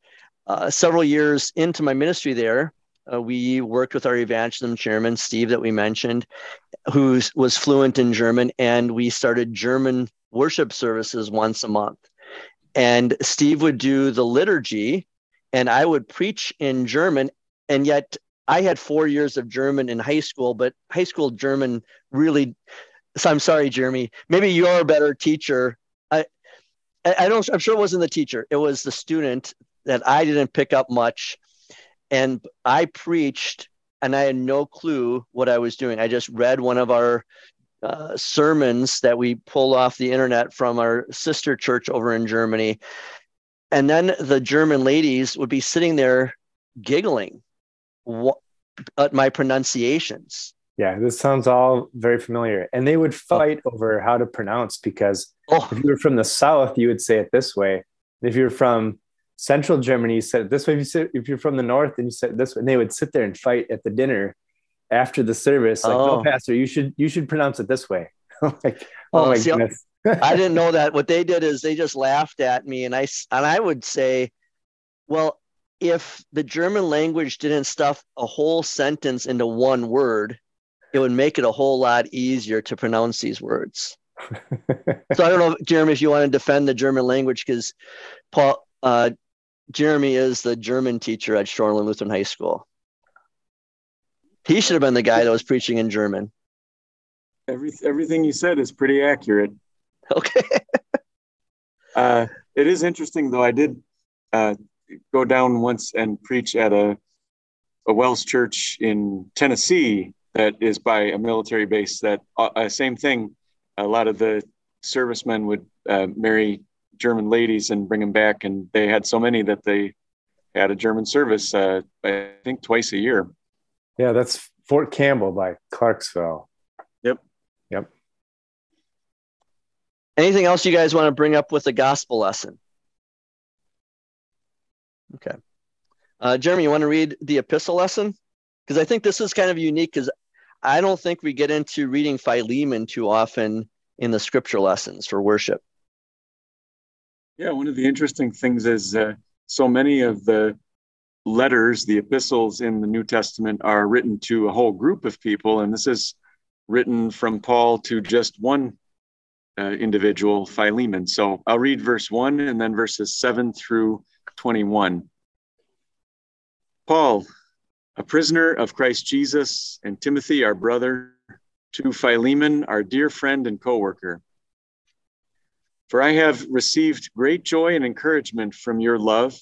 several years into my ministry there, we worked with our evangelism chairman, Steve, that we mentioned, who was fluent in German, and we started German worship services once a month. And Steve would do the liturgy, and I would preach in German. And yet I had 4 years of German in high school, but high school German really, so I'm sorry, Jeremy, maybe you're a better teacher. I'm sure it wasn't the teacher. It was the student that I didn't pick up much. And I preached, and I had no clue what I was doing. I just read one of our sermons that we pulled off the internet from our sister church over in Germany. And then the German ladies would be sitting there giggling at my pronunciations. Yeah, this sounds all very familiar. And they would fight over how to pronounce, because if you were from the South, you would say it this way. And if you're from Central Germany, you said it this way. If you're from the North, then you said it this way. And they would sit there and fight at the dinner after the service, like, no, Pastor, you should pronounce it this way. Like, my goodness. I didn't know that. What they did is they just laughed at me, and I would say, well, if the German language didn't stuff a whole sentence into one word, it would make it a whole lot easier to pronounce these words. So I don't know, Jeremy, if you want to defend the German language, because Jeremy is the German teacher at Shoreland Lutheran High School. He should have been the guy that was preaching in German. Everything you said is pretty accurate. Okay. It is interesting, though. I did go down once and preach at a WELS church in Tennessee that is by a military base. That same thing. A lot of the servicemen would marry German ladies and bring them back, and they had so many that they had a German service. I think twice a year. Yeah, that's Fort Campbell by Clarksville. Yep. Anything else you guys want to bring up with the gospel lesson? Okay. Jeremy, you want to read the epistle lesson? Because I think this is kind of unique, because I don't think we get into reading Philemon too often in the scripture lessons for worship. Yeah, one of the interesting things is so many of the letters, the epistles in the New Testament, are written to a whole group of people, and this is written from Paul to just one individual, Philemon. So I'll read verse 1 and then verses 7 through 21. Paul, a prisoner of Christ Jesus, and Timothy, our brother, to Philemon, our dear friend and co-worker. For I have received great joy and encouragement from your love,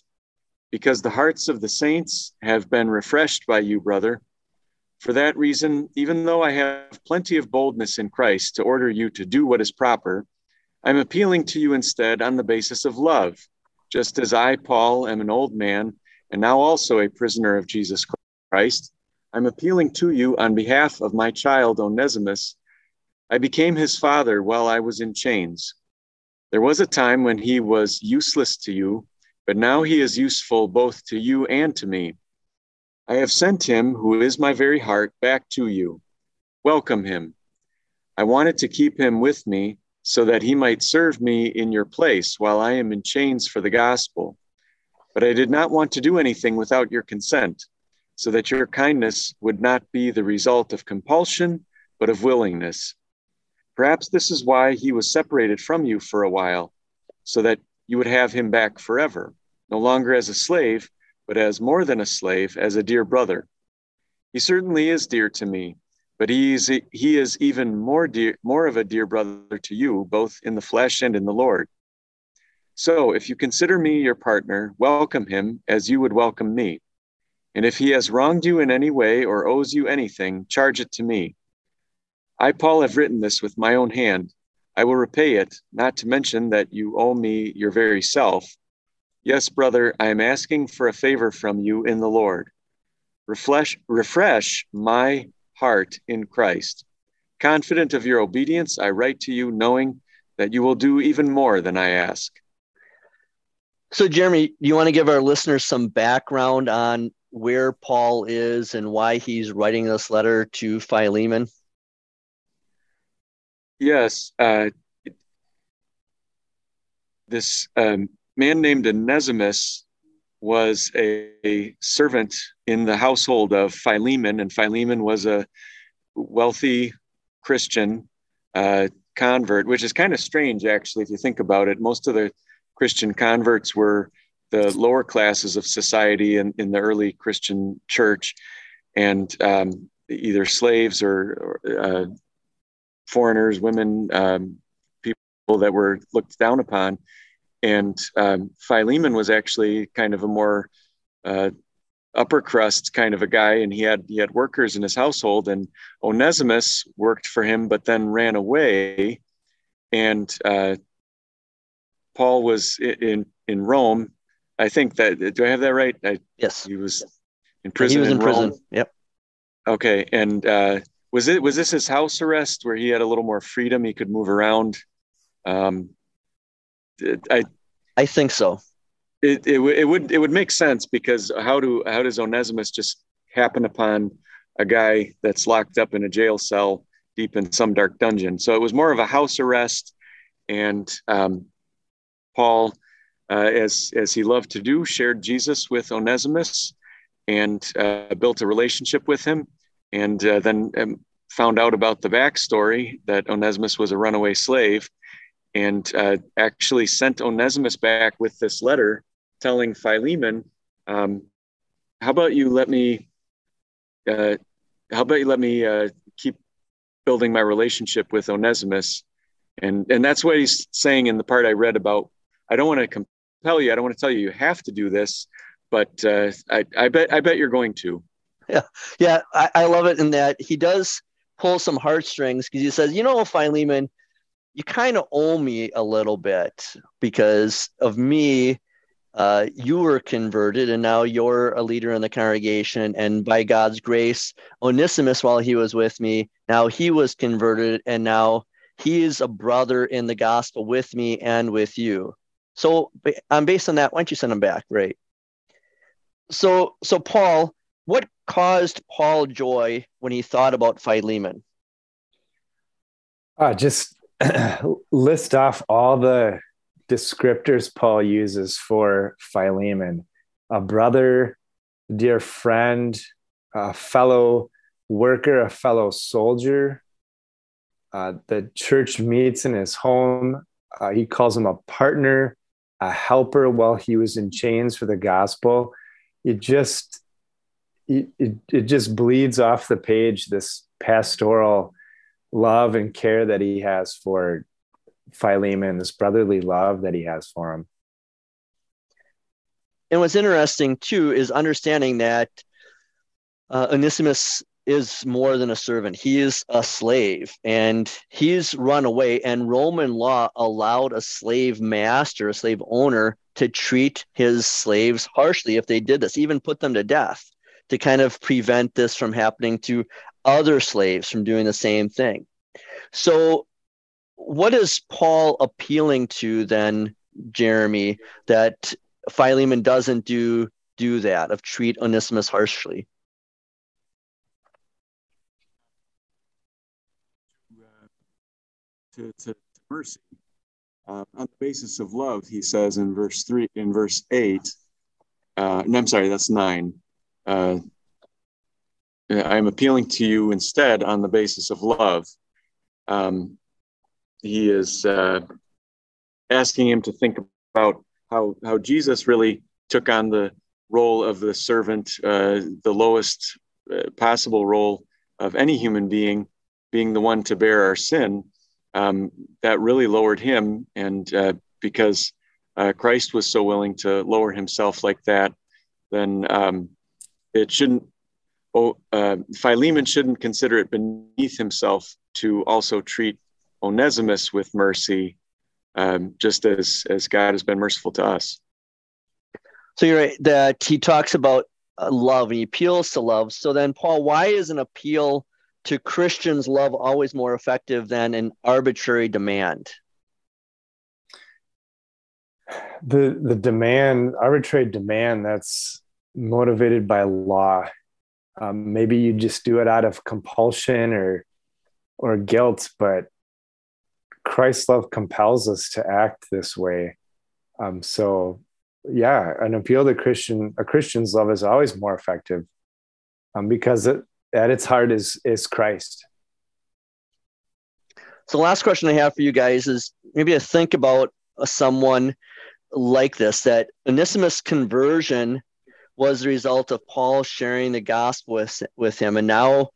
because the hearts of the saints have been refreshed by you, brother. For that reason, even though I have plenty of boldness in Christ to order you to do what is proper, I'm appealing to you instead on the basis of love, just as I, Paul, am an old man and now also a prisoner of Jesus Christ. I'm appealing to you on behalf of my child Onesimus. I became his father while I was in chains. There was a time when he was useless to you, but now he is useful both to you and to me. I have sent him, who is my very heart, back to you. Welcome him. I wanted to keep him with me so that he might serve me in your place while I am in chains for the gospel. But I did not want to do anything without your consent, so that your kindness would not be the result of compulsion, but of willingness. Perhaps this is why he was separated from you for a while, so that you would have him back forever, no longer as a slave, but as more than a slave, as a dear brother. He certainly is dear to me, but he is even more of a dear brother to you, both in the flesh and in the Lord. So if you consider me your partner, welcome him as you would welcome me. And if he has wronged you in any way or owes you anything, charge it to me. I, Paul, have written this with my own hand. I will repay it, not to mention that you owe me your very self. Yes, brother, I am asking for a favor from you in the Lord. Refresh my heart in Christ. Confident of your obedience, I write to you, knowing that you will do even more than I ask. So, Jeremy, you want to give our listeners some background on where Paul is and why he's writing this letter to Philemon? Yes. Man named Onesimus was a servant in the household of Philemon, and Philemon was a wealthy Christian convert, which is kind of strange, actually, if you think about it. Most of the Christian converts were the lower classes of society in the early Christian church, and either slaves or foreigners, women, people that were looked down upon. And Philemon was actually kind of a more upper crust kind of a guy, and he had workers in his household. And Onesimus worked for him, but then ran away. And Paul was in Rome. I think that, do I have that right? Yes. He was in prison. He was in Rome. Prison. Yep. Okay. And was this his house arrest where he had a little more freedom? He could move around. I think so. It would make sense, because how does Onesimus just happen upon a guy that's locked up in a jail cell deep in some dark dungeon? So it was more of a house arrest, and Paul, as he loved to do, shared Jesus with Onesimus and built a relationship with him, and then found out about the backstory that Onesimus was a runaway slave. And actually sent Onesimus back with this letter telling Philemon, how about you let me keep building my relationship with Onesimus. And that's what he's saying in the part I read about, I don't want to compel you. I don't want to tell you, you have to do this, but I bet you're going to. Yeah. I love it in that he does pull some heartstrings, because he says, Philemon, you kind of owe me a little bit because of me. You were converted and now you're a leader in the congregation. And by God's grace, Onesimus, while he was with me, now he was converted and now he is a brother in the gospel with me and with you. So based on that, why don't you send him back? Right. So Paul, what caused Paul joy when he thought about Philemon? Just list off all the descriptors Paul uses for Philemon: a brother, dear friend, a fellow worker, a fellow soldier. The church meets in his home. He calls him a partner, a helper while he was in chains for the gospel. It just bleeds off the page, this pastoral love and care that he has for Philemon, this brotherly love that he has for him. And what's interesting too is understanding that Onesimus is more than a servant. He is a slave and he's run away, and Roman law allowed a slave master, a slave owner, to treat his slaves harshly if they did this, even put them to death, to kind of prevent this from happening to other slaves from doing the same thing. So what is Paul appealing to then, Jeremy, that Philemon doesn't do that, of treat Onesimus harshly? To mercy. On the basis of love, he says in verse 8, I'm sorry, that's 9. I'm appealing to you instead on the basis of love. He is asking him to think about how Jesus really took on the role of the servant, the lowest possible role of any human being, being the one to bear our sin. That really lowered him. And because Christ was so willing to lower himself like that, then Philemon shouldn't consider it beneath himself to also treat Onesimus with mercy, just as God has been merciful to us. So you're right that he talks about love and he appeals to love. So then, Paul, why is an appeal to Christians' love always more effective than an arbitrary demand? The demand, arbitrary demand, that's motivated by law. Maybe you just do it out of compulsion or guilt, but Christ's love compels us to act this way. An appeal to a Christian's love is always more effective because at its heart is Christ. So the last question I have for you guys is maybe to think about someone like this, that Onesimus' conversion was the result of Paul sharing the gospel with him. And now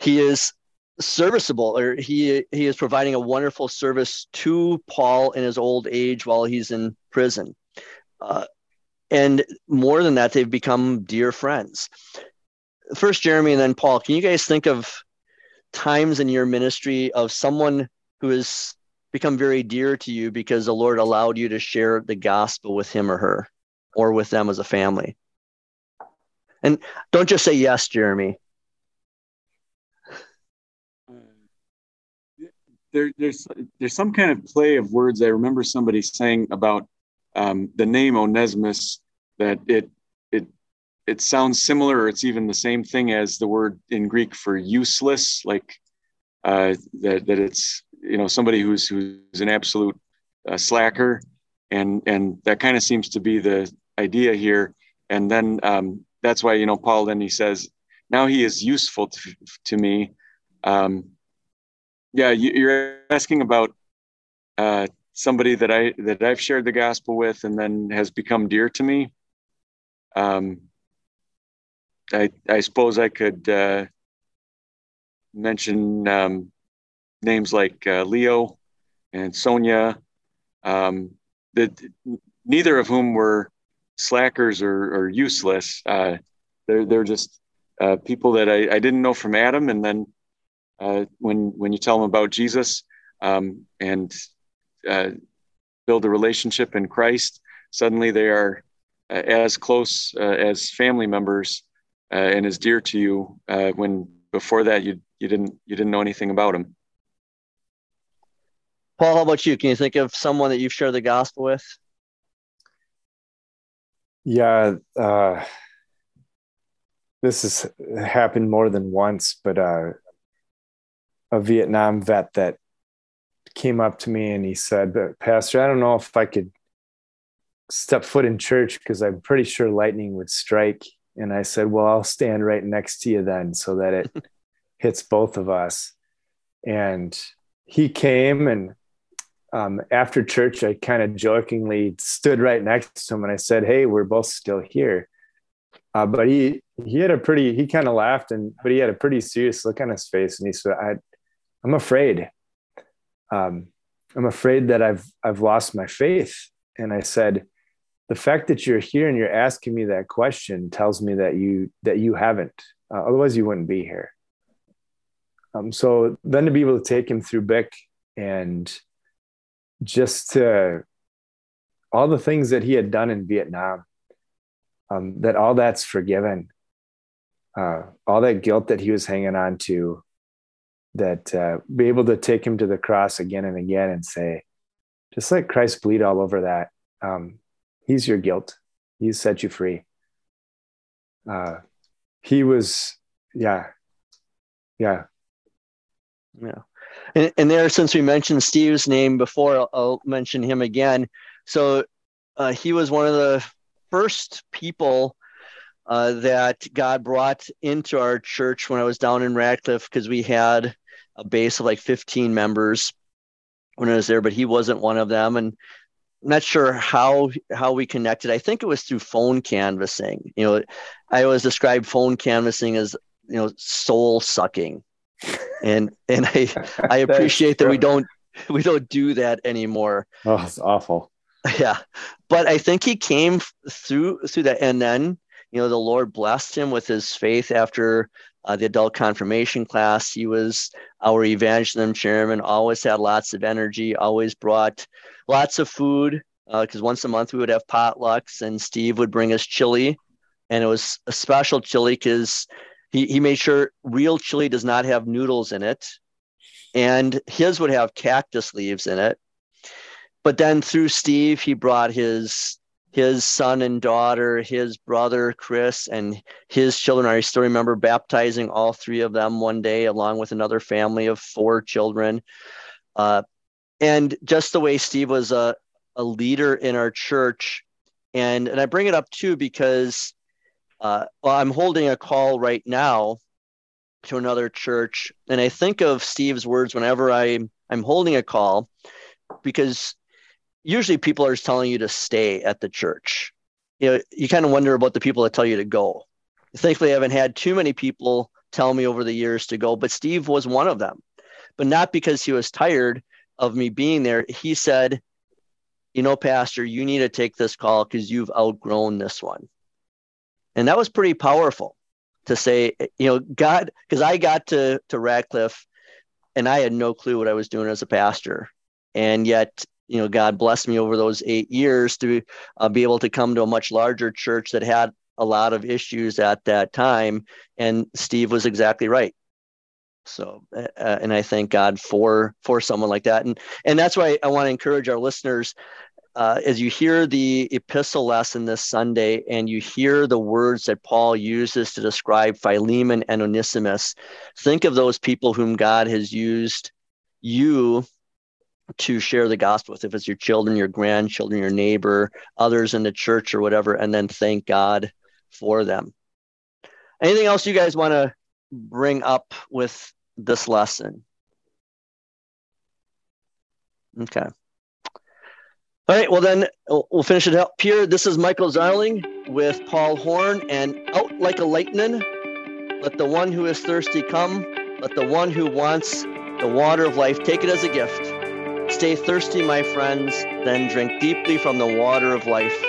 he is serviceable, or he is providing a wonderful service to Paul in his old age while he's in prison. And more than that, they've become dear friends. First, Jeremy, and then Paul, can you guys think of times in your ministry of someone who has become very dear to you because the Lord allowed you to share the gospel with him or her, or with them as a family? And don't just say yes, Jeremy. There's some kind of play of words. I remember somebody saying about the name Onesimus that it sounds similar, or it's even the same thing as the word in Greek for useless, like that it's somebody who's an absolute slacker, and that kind of seems to be the idea here. And then that's why Paul then he says now he is useful to me. You're asking about somebody that I've shared the gospel with and then has become dear to me. I suppose I could mention names like Leo and Sonia, that neither of whom were slackers or useless. They're just people that I didn't know from Adam. And then when you tell them about Jesus and build a relationship in Christ, suddenly they are as close as family members and as dear to you when before that you didn't know anything about them. Paul, how about you? Can you think of someone that you've shared the gospel with? Yeah, this has happened more than once, but a Vietnam vet that came up to me and he said, "But Pastor, I don't know if I could step foot in church because I'm pretty sure lightning would strike." And I said, "Well, I'll stand right next to you then so that it hits both of us." And he came, and after church, I kind of jokingly stood right next to him and I said, "Hey, we're both still here." But he kind of laughed, but he had a pretty serious look on his face. And he said, I'm afraid. I'm afraid that I've lost my faith. And I said, "The fact that you're here and you're asking me that question tells me that you haven't, otherwise you wouldn't be here." So then to be able to take him through BIC and just to all the things that he had done in Vietnam, that all that's forgiven, all that guilt that he was hanging on to, that be able to take him to the cross again and again and say, just let Christ bleed all over that. He's your guilt. He's set you free. He was. And there, since we mentioned Steve's name before, I'll mention him again. So he was one of the first people that God brought into our church when I was down in Radcliffe, because we had a base of like 15 members when I was there, but he wasn't one of them. And I'm not sure how we connected. I think it was through phone canvassing. You know, I always describe phone canvassing as, you know, soul sucking. And I appreciate that we don't do that anymore. Oh, it's awful. Yeah. But I think he came through that. And then, you know, the Lord blessed him with his faith after the adult confirmation class. He was our evangelism chairman, always had lots of energy, always brought lots of food, because once a month we would have potlucks, and Steve would bring us chili. And it was a special chili because he made sure real chili does not have noodles in it, and his would have cactus leaves in it. But then through Steve, he brought his son and daughter, his brother, Chris, and his children. I still remember baptizing all three of them one day, along with another family of 4 children. And just the way Steve was a leader in our church. And I bring it up too, because I'm holding a call right now to another church. And I think of Steve's words whenever I'm holding a call, because usually people are telling you to stay at the church. You know, you kind of wonder about the people that tell you to go. Thankfully, I haven't had too many people tell me over the years to go, but Steve was one of them. But not because he was tired of me being there. He said, "You know, Pastor, you need to take this call because you've outgrown this one." And that was pretty powerful to say, you know, God, because I got to Radcliffe and I had no clue what I was doing as a pastor. And yet, you know, God blessed me over those 8 years to be able to come to a much larger church that had a lot of issues at that time. And Steve was exactly right. So, and I thank God for someone like that. And that's why I want to encourage our listeners, as you hear the epistle lesson this Sunday, and you hear the words that Paul uses to describe Philemon and Onesimus, think of those people whom God has used you to share the gospel with, if it's your children, your grandchildren, your neighbor, others in the church or whatever, and then thank God for them. Anything else you guys want to bring up with this lesson? Okay. All right, well then we'll finish it up here. This is Michael Zeiling with Paul Horn and Out Like a Lightning. Let the one who is thirsty come, let the one who wants the water of life, take it as a gift. Stay thirsty, my friends, then drink deeply from the water of life.